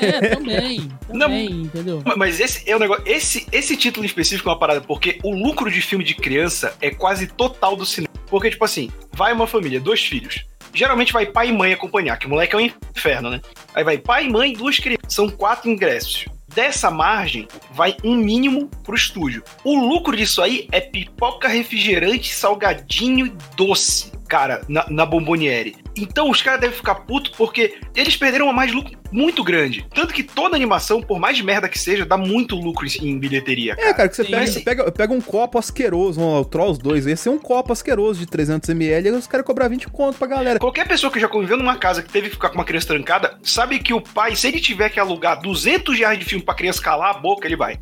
É, também, não, entendeu? Mas esse é o negócio. Esse título em específico é uma parada, porque o lucro de filme de criança é quase total do cinema. Porque, tipo assim, vai uma família, 2 filhos. Geralmente vai pai e mãe acompanhar, que o moleque é um inferno, né? Aí vai pai e mãe, 2 crianças. São 4 ingressos. Dessa margem, vai um mínimo pro estúdio. O lucro disso aí é pipoca, refrigerante, salgadinho e doce, cara, na Bomboniere. Então os caras devem ficar putos porque eles perderam uma margem de lucro muito grande. Tanto que toda animação, por mais merda que seja, dá muito lucro em bilheteria, cara. É, cara, que você pega um copo asqueroso, um Trolls 2, ia ser um copo asqueroso de 300ml, e os caras cobrar 20 conto pra galera. Qualquer pessoa que já conviveu numa casa que teve que ficar com uma criança trancada, sabe que o pai, se ele tiver que alugar R$200 de filme pra criança calar a boca, ele vai.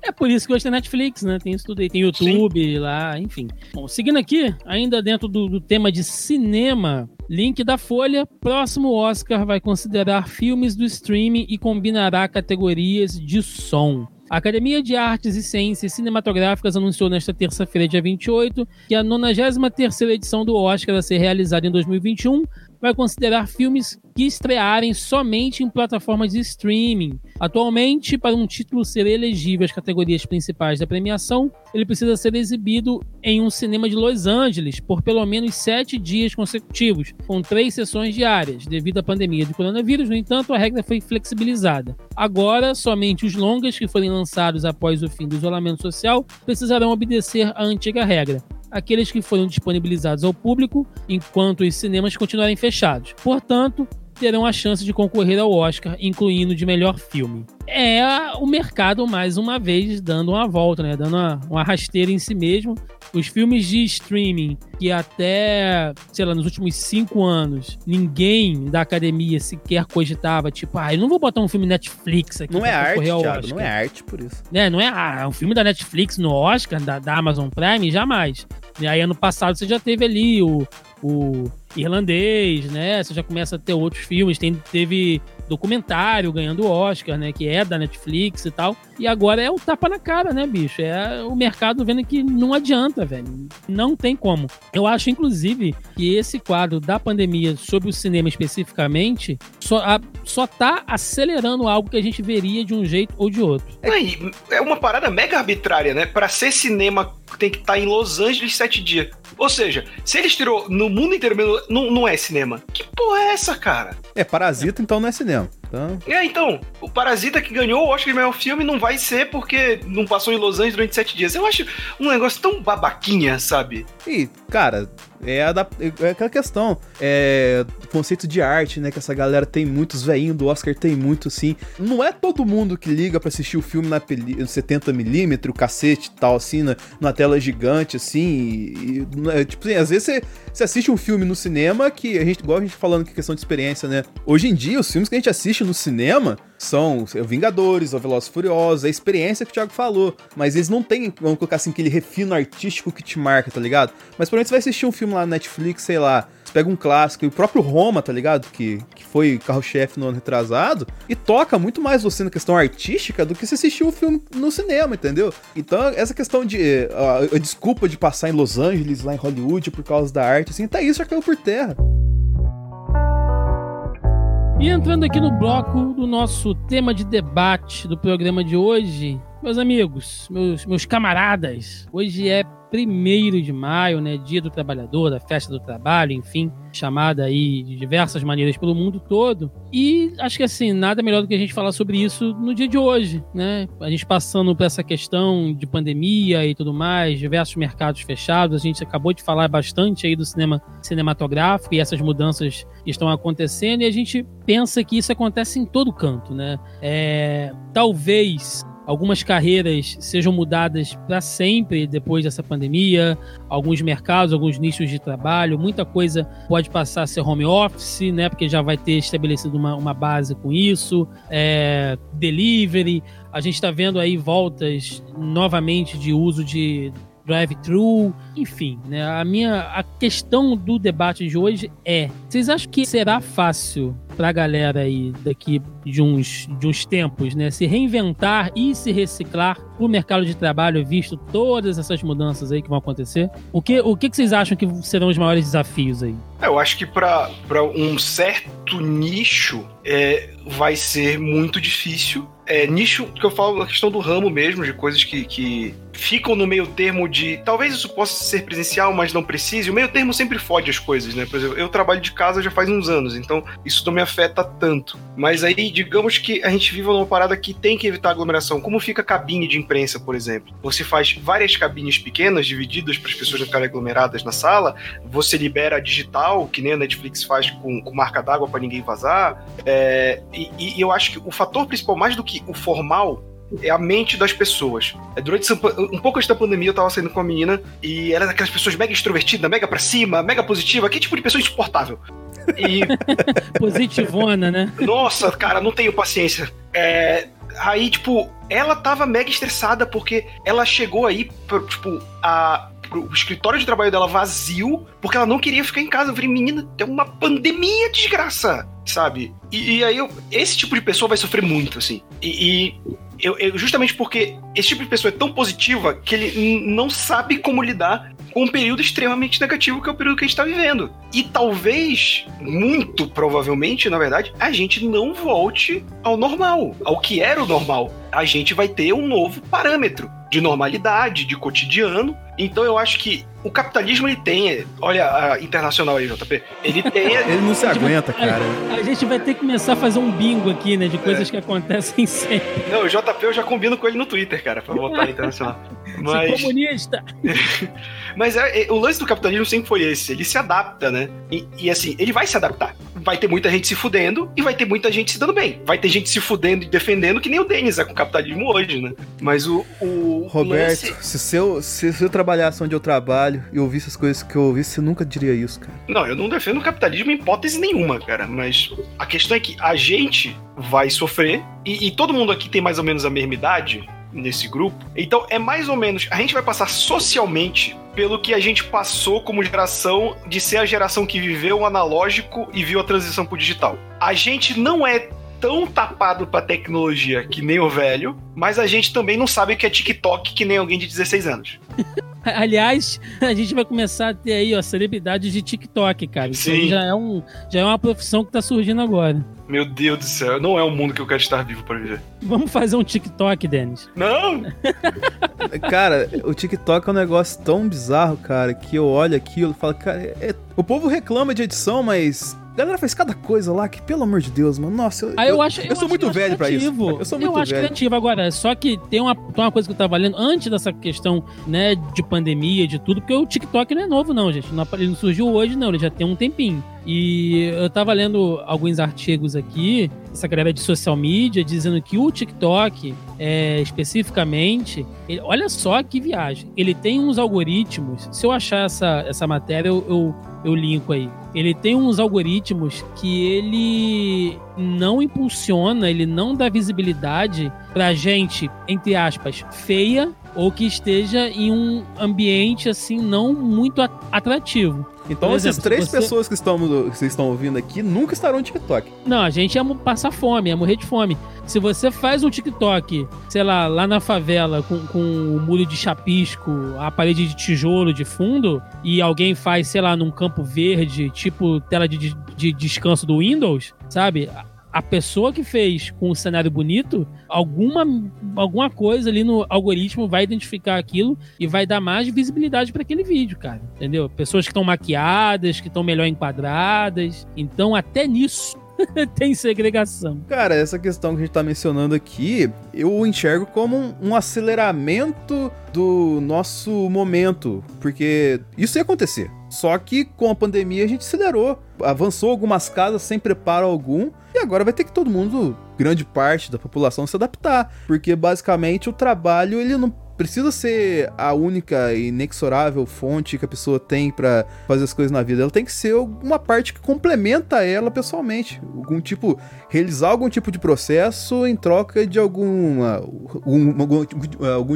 É por isso que hoje tem Netflix, né? Tem isso tudo aí, tem YouTube, sim, lá, enfim. Bom, seguindo aqui, ainda dentro do tema de cinema, link da Folha, próximo Oscar vai considerar filmes do streaming e combinará categorias de som. A Academia de Artes e Ciências Cinematográficas anunciou nesta terça-feira, dia 28, que a 93ª edição do Oscar a ser realizada em 2021 vai considerar filmes que estrearem somente em plataformas de streaming. Atualmente, para um título ser elegível às categorias principais da premiação, ele precisa ser exibido em um cinema de Los Angeles por pelo menos 7 dias consecutivos, com 3 sessões diárias. Devido à pandemia de coronavírus, no entanto, a regra foi flexibilizada. Agora, somente os longas que forem lançados após o fim do isolamento social precisarão obedecer à antiga regra. Aqueles que foram disponibilizados ao público, enquanto os cinemas continuarem fechados. Portanto, terão a chance de concorrer ao Oscar, incluindo de melhor filme. É o mercado, mais uma vez, dando uma volta, né? Dando uma rasteira em si mesmo. Os filmes de streaming que até, sei lá, nos últimos 5 anos, ninguém da academia sequer cogitava, tipo, eu não vou botar um filme Netflix aqui. Não é arte, Thiago, não é arte por isso. É, não é um filme da Netflix no Oscar, da Amazon Prime, jamais. E aí ano passado você já teve ali o Irlandês, né? Você já começa a ter outros filmes, teve documentário ganhando o Oscar, né? Que é da Netflix e tal. E agora é o tapa na cara, né, bicho? É o mercado vendo que não adianta, velho. Não tem como. Eu acho, inclusive, que esse quadro da pandemia sobre o cinema especificamente só tá acelerando algo que a gente veria de um jeito ou de outro. É uma parada mega arbitrária, né? Pra ser cinema tem que estar em Los Angeles 7 dias. Ou seja, se ele estirou no mundo inteiro, não é cinema. Que porra é essa, cara? É Parasita, então não é cinema. Então, o Parasita que ganhou o Oscar de melhor filme não vai ser porque não passou em Los Angeles durante 7 dias. Eu acho um negócio tão babaquinha, sabe? E, cara, é aquela questão, o conceito de arte, né, que essa galera tem muitos, velhinho do Oscar tem muito, assim, não é todo mundo que liga pra assistir o filme na 70mm, cacete e tal, assim, na tela gigante, assim, tipo assim, às vezes você assiste um filme no cinema que a gente, igual a gente falando que é questão de experiência, né, hoje em dia os filmes que a gente assiste no cinema são Vingadores, ou Velozes e Furiosos, a experiência que o Thiago falou, mas eles não têm, vamos colocar assim, aquele refino artístico que te marca, tá ligado? Mas provavelmente você vai assistir um filme lá na Netflix, sei lá, você pega um clássico, e o próprio Roma, tá ligado? Que foi carro-chefe no ano retrasado, e toca muito mais você na questão artística do que se assistir um filme no cinema, entendeu? Então, essa questão de a desculpa de passar em Los Angeles, lá em Hollywood, por causa da arte, assim, tá, isso já caiu por terra. E entrando aqui no bloco do nosso tema de debate do programa de hoje, Meus amigos, meus camaradas, hoje é 1º de maio, né? Dia do Trabalhador, da Festa do Trabalho, enfim, chamada aí de diversas maneiras pelo mundo todo. E acho que assim, nada melhor do que a gente falar sobre isso no dia de hoje, né? A gente passando por essa questão de pandemia e tudo mais, diversos mercados fechados, a gente acabou de falar bastante aí do cinema cinematográfico e essas mudanças que estão acontecendo, e a gente pensa que isso acontece em todo canto, né? Talvez algumas carreiras sejam mudadas para sempre depois dessa pandemia, alguns mercados, alguns nichos de trabalho, muita coisa pode passar a ser home office, né? Porque já vai ter estabelecido uma base com isso, delivery, a gente está vendo aí voltas novamente de uso de drive-thru, enfim, né? A questão do debate de hoje é: vocês acham que será fácil pra galera aí daqui de uns tempos, né, se reinventar e se reciclar pro mercado de trabalho, visto todas essas mudanças aí que vão acontecer? O que vocês acham que serão os maiores desafios aí? Eu acho que pra um certo nicho vai ser muito difícil. Nicho que eu falo, a questão do ramo mesmo, de coisas que ficam no meio termo de talvez isso possa ser presencial, mas não precise. O meio termo sempre fode as coisas, né? Por exemplo, eu trabalho de casa já faz uns anos, então isso não me afeta tanto. Mas aí, digamos que a gente vive numa parada que tem que evitar aglomeração. Como fica a cabine de imprensa, por exemplo? Você faz várias cabines pequenas, divididas para as pessoas não ficarem aglomeradas na sala, você libera a digital, que nem a Netflix faz com marca d'água para ninguém vazar. E eu acho que o fator principal, mais do que o formal, é a mente das pessoas. Durante um pouco antes da pandemia, eu tava saindo com uma menina e era daquelas pessoas mega extrovertidas, mega pra cima, mega positiva. Que tipo de pessoa insuportável? E... Positivona, né? Nossa, cara, não tenho paciência. Aí, tipo, ela tava mega estressada porque ela chegou aí, o escritório de trabalho dela vazio, porque ela não queria ficar em casa. Eu falei, menina, tem uma pandemia, desgraça, sabe? E aí, esse tipo de pessoa vai sofrer muito, assim. Eu justamente porque esse tipo de pessoa é tão positiva que ele não sabe como lidar com um período extremamente negativo, que é o período que a gente tá vivendo. E talvez, muito provavelmente, na verdade, a gente não volte ao normal, ao que era o normal. A gente vai ter um novo parâmetro de normalidade, de cotidiano. Então eu acho que o capitalismo, ele tem... Olha a internacional aí, JP. Ele tem... Ele não se aguenta, cara. A gente vai ter que começar a fazer um bingo aqui, né? De coisas que acontecem sempre. Não, o JP eu já combino com ele no Twitter, cara, pra botar a internacional. Mas... comunista! Mas o lance do capitalismo sempre foi esse. Ele se adapta, né? E assim, ele vai se adaptar. Vai ter muita gente se fudendo e vai ter muita gente se dando bem. Vai ter gente se fudendo e defendendo, que nem o Denis é com o capitalismo hoje, né? Mas o Roberto, lance... se eu trabalhasse onde eu trabalho e ouvisse as coisas que eu ouvisse, você nunca diria isso, cara. Não, eu não defendo o capitalismo em hipótese nenhuma, cara. Mas a questão é que a gente vai sofrer e todo mundo aqui tem mais ou menos a mesma idade nesse grupo. Então é mais ou menos... A gente vai passar socialmente pelo que a gente passou como geração de ser a geração que viveu o analógico e viu a transição pro digital. A gente não é tão tapado pra tecnologia que nem o velho, mas a gente também não sabe o que é TikTok que nem alguém de 16 anos. Aliás, a gente vai começar a ter aí, ó, celebridades de TikTok, cara. Sim. Então já é uma profissão que tá surgindo agora. Meu Deus do céu, não é o mundo que eu quero estar vivo pra viver. Vamos fazer um TikTok, Denis? Não! Cara, o TikTok é um negócio tão bizarro, cara, que eu olho aquilo e falo, cara, o povo reclama de edição, mas... A galera faz cada coisa lá que, pelo amor de Deus, mano, nossa, eu sou muito velho pra isso. Eu acho criativo. Agora, só que tem uma coisa que eu tava lendo antes dessa questão, né, de pandemia, de tudo, porque o TikTok não é novo, não, gente. Ele não surgiu hoje, não, ele já tem um tempinho. E eu tava lendo alguns artigos aqui, essa galera de social media, dizendo que o TikTok, especificamente, ele, olha só que viagem, ele tem uns algoritmos, se eu achar essa matéria, eu linko aí. Ele tem uns algoritmos que ele não impulsiona, ele não dá visibilidade pra gente, entre aspas, feia, ou que esteja em um ambiente, assim, não muito atrativo. Então, exemplo, essas três pessoas que vocês estão ouvindo aqui nunca estarão no TikTok. Não, a gente ia passar fome, ia morrer de fome. Se você faz um TikTok, sei lá na favela, com o muro de chapisco, a parede de tijolo de fundo, e alguém faz, sei lá, num campo verde, tipo tela de descanso do Windows, sabe? a pessoa que fez com um cenário bonito, alguma coisa ali no algoritmo vai identificar aquilo e vai dar mais visibilidade para aquele vídeo, cara, entendeu? Pessoas que estão maquiadas, que estão melhor enquadradas, então até nisso tem segregação. Cara, essa questão que a gente tá mencionando aqui, eu enxergo como um aceleramento do nosso momento, porque isso ia acontecer. Só que com a pandemia a gente acelerou, avançou algumas casas sem preparo algum, e agora vai ter que todo mundo, grande parte da população, se adaptar, porque basicamente o trabalho, ele não precisa ser a única e inexorável fonte que a pessoa tem pra fazer as coisas na vida. Ela tem que ser uma parte que complementa ela pessoalmente. Realizar algum tipo de processo em troca de algum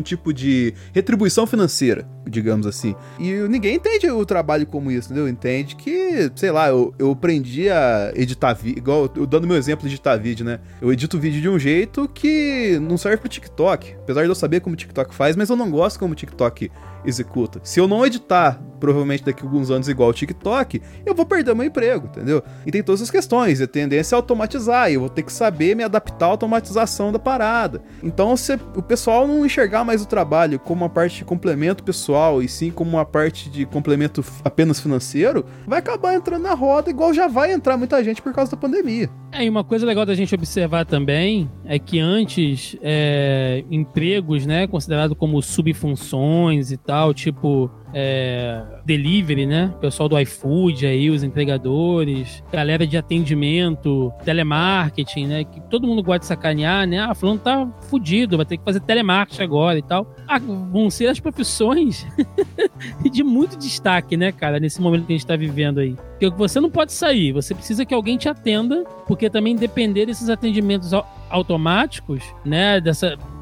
tipo de retribuição financeira, digamos assim. E ninguém entende o trabalho como isso, entendeu? Entende que, sei lá, eu aprendi a editar vídeo, igual eu dando meu exemplo de editar vídeo, né? Eu edito vídeo de um jeito que não serve pro TikTok. Apesar de eu saber como o TikTok faz, mas eu não gosto como o TikTok executa. Se eu não editar, provavelmente daqui a alguns anos igual o TikTok, eu vou perder meu emprego, entendeu? E tem todas essas questões, a tendência é automatizar, e eu vou ter que saber me adaptar à automatização da parada. Então, se o pessoal não enxergar mais o trabalho como uma parte de complemento pessoal, e sim como uma parte de complemento apenas financeiro, vai acabar entrando na roda, igual já vai entrar muita gente por causa da pandemia. E uma coisa legal da gente observar também é que antes, empregos, né, considerado como subfunções e tal, tipo delivery, né? Pessoal do iFood aí, os entregadores, galera de atendimento, telemarketing, né? Que todo mundo gosta de sacanear, né? Ah, fulano tá fudido, vai ter que fazer telemarketing agora e tal. Vão ser as profissões de muito destaque, né, cara? Nesse momento que a gente tá vivendo aí. Porque você não pode sair, você precisa que alguém te atenda, porque também depender desses atendimentos automáticos, né?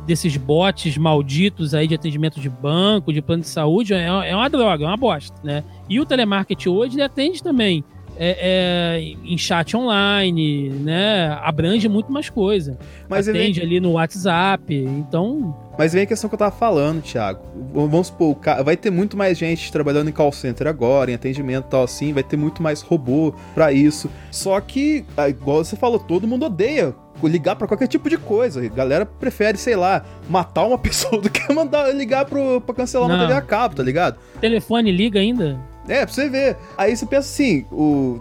Desses bots malditos aí de atendimento de banco, de plano de saúde, é uma droga, é uma bosta, né? E o telemarketing hoje, ele atende também em chat online, né? Abrange muito mais coisa. Mas atende ali no WhatsApp, então... Mas vem a questão que eu tava falando, Thiago. Vamos supor, vai ter muito mais gente trabalhando em call center agora, em atendimento e tal assim, vai ter muito mais robô pra isso. Só que, igual você falou, todo mundo odeia ligar pra qualquer tipo de coisa. A galera prefere, sei lá, matar uma pessoa do que mandar ligar pra cancelar uma TV a cabo, tá ligado? Telefone liga ainda? Pra você ver. Aí você pensa assim,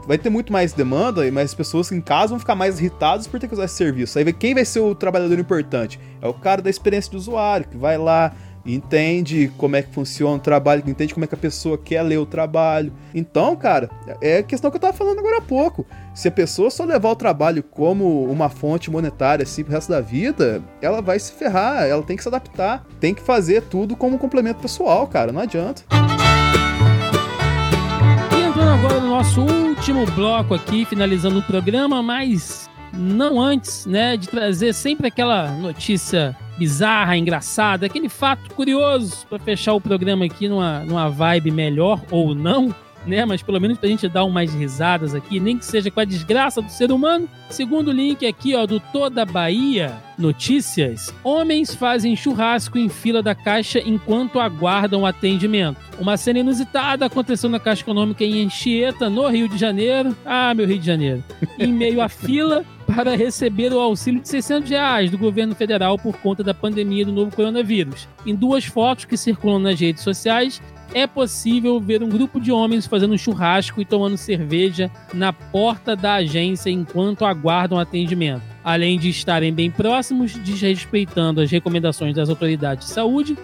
vai ter muito mais demanda e mais pessoas em casa vão ficar mais irritadas por ter que usar esse serviço. Aí quem vai ser o trabalhador importante? É o cara da experiência do usuário, que vai lá, entende como é que funciona o trabalho, entende como é que a pessoa quer ler o trabalho. Então, cara, é a questão que eu tava falando agora há pouco. Se a pessoa só levar o trabalho como uma fonte monetária assim pro resto da vida, ela vai se ferrar, ela tem que se adaptar, tem que fazer tudo como um complemento pessoal, cara, não adianta. Agora no nosso último bloco aqui, finalizando o programa, mas não antes, né, de trazer sempre aquela notícia bizarra, engraçada, aquele fato curioso para fechar o programa aqui numa vibe melhor ou não, né, mas pelo menos pra gente dar umas risadas aqui, nem que seja com a desgraça do ser humano. Segundo o link aqui, ó, do Toda Bahia Notícias, homens fazem churrasco em fila da Caixa enquanto aguardam o atendimento. Uma cena inusitada aconteceu na Caixa Econômica em Anchieta, no Rio de Janeiro. Ah, meu Rio de Janeiro. Em meio à fila para receber o auxílio de R$600 do governo federal por conta da pandemia do novo coronavírus. Em duas fotos que circulam nas redes sociais, é possível ver um grupo de homens fazendo um churrasco e tomando cerveja na porta da agência enquanto aguardam atendimento. Além de estarem bem próximos, desrespeitando as recomendações das autoridades de saúde,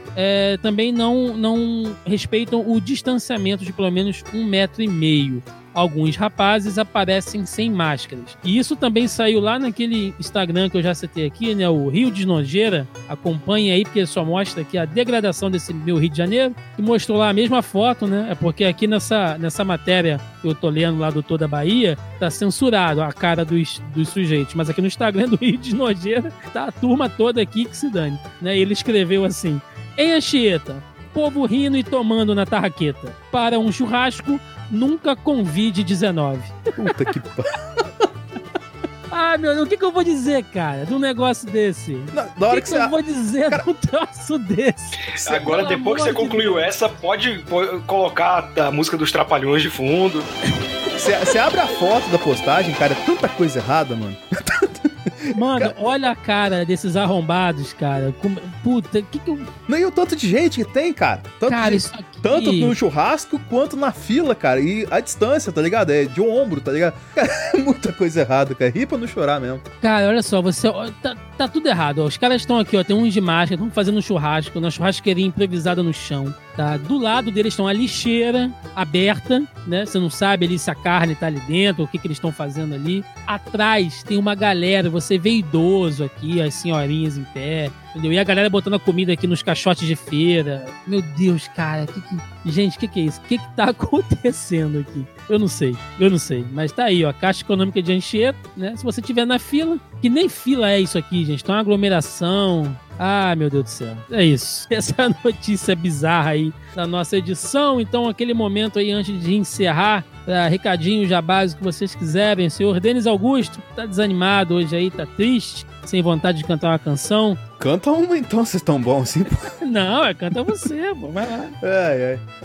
também não respeitam o distanciamento de pelo menos 1,5 metro. Alguns rapazes aparecem sem máscaras. E isso também saiu lá naquele Instagram que eu já citei aqui, né? O Rio de Nojeira. Acompanhe aí, porque só mostra aqui a degradação desse meu Rio de Janeiro. E mostrou lá a mesma foto, né? É porque aqui nessa matéria que eu tô lendo lá do Toda Bahia, tá censurado a cara dos sujeitos. Mas aqui no Instagram do Rio de Nojeira tá a turma toda aqui que se dane, né? E ele escreveu assim: em Anchieta, povo rindo e tomando na tarraqueta. Para um churrasco, nunca convide 19. Puta que pariu. Ah, meu Deus, o que eu vou dizer, cara, de um negócio desse? Eu vou dizer, cara, de um troço desse? Agora, depois que você concluiu essa, pode colocar a música dos Trapalhões de fundo. Você abre a foto da postagem, cara, é tanta coisa errada, mano. Mano, olha a cara desses arrombados, cara. Puta, que eu... Não, e o tanto de gente que tem, cara. Isso aqui... Tanto no churrasco quanto na fila, cara. E a distância, tá ligado? É de um ombro, tá ligado? Cara, é muita coisa errada, cara. Ri pra não chorar mesmo. Cara, olha só, você... Tá tudo errado, ó. Os caras estão aqui, ó. Tem uns de máscara, estão fazendo um churrasco, na churrasqueirinha improvisada no chão, tá? Do lado deles estão a lixeira aberta, né? Você não sabe ali se a carne tá ali dentro, o que eles estão fazendo ali. Atrás tem uma galera, você vê idoso aqui, as senhorinhas em pé, entendeu? E a galera botando a comida aqui nos caixotes de feira. Meu Deus, cara, gente, o que é isso? O que tá acontecendo aqui? Eu não sei. Mas tá aí, ó, Caixa Econômica de Anchieta, né? Se você tiver na fila, que nem fila é isso aqui, gente. Tá uma aglomeração... Ah, meu Deus do céu. É isso. Essa notícia bizarra aí da nossa edição. Então, aquele momento aí antes de encerrar, recadinho já básico que vocês quiserem. O senhor Denis Augusto tá desanimado hoje aí, tá triste, sem vontade de cantar uma canção. Canta uma então, vocês estão bons assim. Não, canta você, pô, vai lá.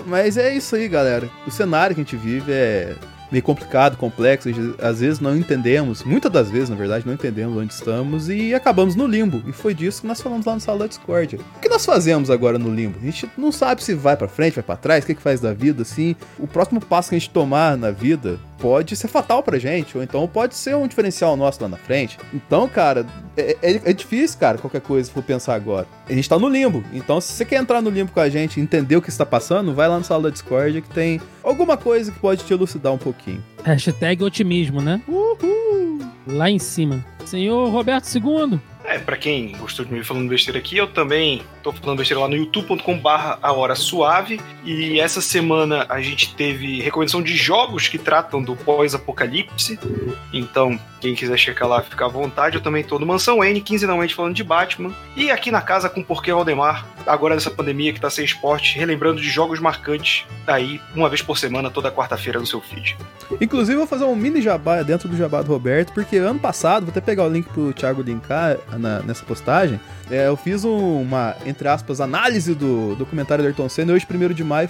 Mas é isso aí, galera. O cenário que a gente vive é... meio complicado, complexo, às vezes não entendemos, muitas das vezes, na verdade, não entendemos onde estamos e acabamos no limbo. E foi disso que nós falamos lá no Sala da Discórdia. O que nós fazemos agora no limbo? A gente não sabe se vai pra frente, vai pra trás, o que faz da vida, assim. O próximo passo que a gente tomar na vida pode ser fatal pra gente, ou então pode ser um diferencial nosso lá na frente. Então, cara, é difícil, cara, qualquer coisa, se for pensar agora. A gente tá no limbo, então se você quer entrar no limbo com a gente, entender o que está passando, vai lá no Sala da Discórdia que tem alguma coisa que pode te elucidar um pouquinho. Hashtag otimismo, né? Uhul! Lá em cima. Senhor Roberto Segundo. Pra quem gostou de me falando besteira aqui, eu também tô falando besteira lá no youtube.com/ahorasuave e essa semana a gente teve recomendação de jogos que tratam do pós-apocalipse, então quem quiser checar lá, fica à vontade. Eu também tô no Mansão N, quinzenalmente falando de Batman e aqui na casa com o Porquê Valdemar, agora nessa pandemia que tá sem esporte, relembrando de jogos marcantes aí, uma vez por semana, toda quarta-feira no seu feed. Inclusive eu vou fazer um mini jabá dentro do jabá do Roberto, porque ano passado, vou até pegar o link pro Thiago linkar nessa postagem, eu fiz uma, entre aspas, análise do documentário do Ayrton Senna. Hoje, 1º de maio,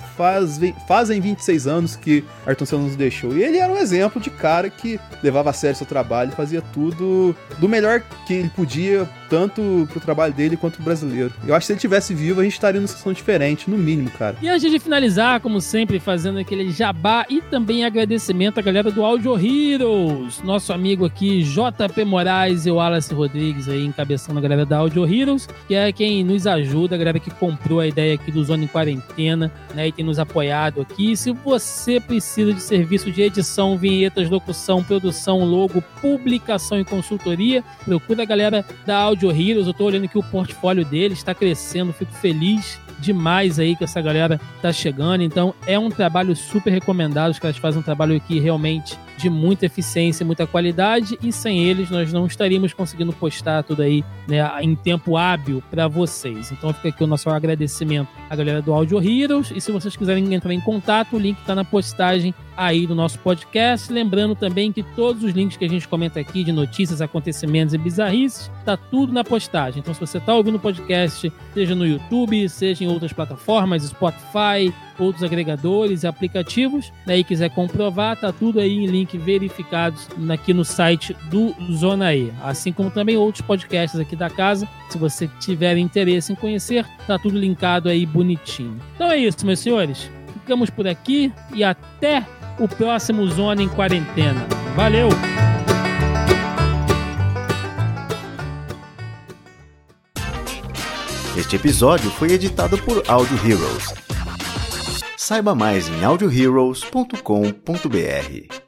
fazem 26 anos que Ayrton Senna nos deixou. E ele era um exemplo de cara que levava a sério seu trabalho, fazia tudo do melhor que ele podia, tanto pro trabalho dele quanto pro brasileiro. Eu acho que se ele estivesse vivo, a gente estaria numa situação diferente, no mínimo, cara. E antes de finalizar, como sempre, fazendo aquele jabá e também agradecimento à galera do Audio Heroes, nosso amigo aqui, JP Moraes e o Wallace Rodrigues aí, encabeçando a galera da Audio Heroes, que é quem nos ajuda, a galera que comprou a ideia aqui do Zona em Quarentena, né, e tem nos apoiado aqui. Se você precisa de serviço de edição, vinhetas, locução, produção, logo, publicação e consultoria, procura a galera da Audio Heroes. Eu tô olhando que o portfólio deles está crescendo, fico feliz demais aí que essa galera tá chegando, então é um trabalho super recomendado. Os caras fazem um trabalho aqui realmente de muita eficiência, muita qualidade, e sem eles nós não estaríamos conseguindo postar tudo aí, né, em tempo hábil para vocês. Então fica aqui o nosso agradecimento à galera do Audio Heroes, e se vocês quiserem entrar em contato, o link tá na postagem aí do nosso podcast. Lembrando também que todos os links que a gente comenta aqui de notícias, acontecimentos e bizarrices, tá tudo na postagem. Então se você tá ouvindo o podcast, seja no YouTube, seja em outras plataformas, Spotify, outros agregadores e aplicativos, né, e quiser comprovar, tá tudo aí em link verificados aqui no site do Zona E, assim como também outros podcasts aqui da casa. Se você tiver interesse em conhecer, tá tudo linkado aí bonitinho. Então é isso, meus senhores, ficamos por aqui e até o próximo Zona em Quarentena. Valeu! Este episódio foi editado por Audio Heroes. Saiba mais em audioheroes.com.br.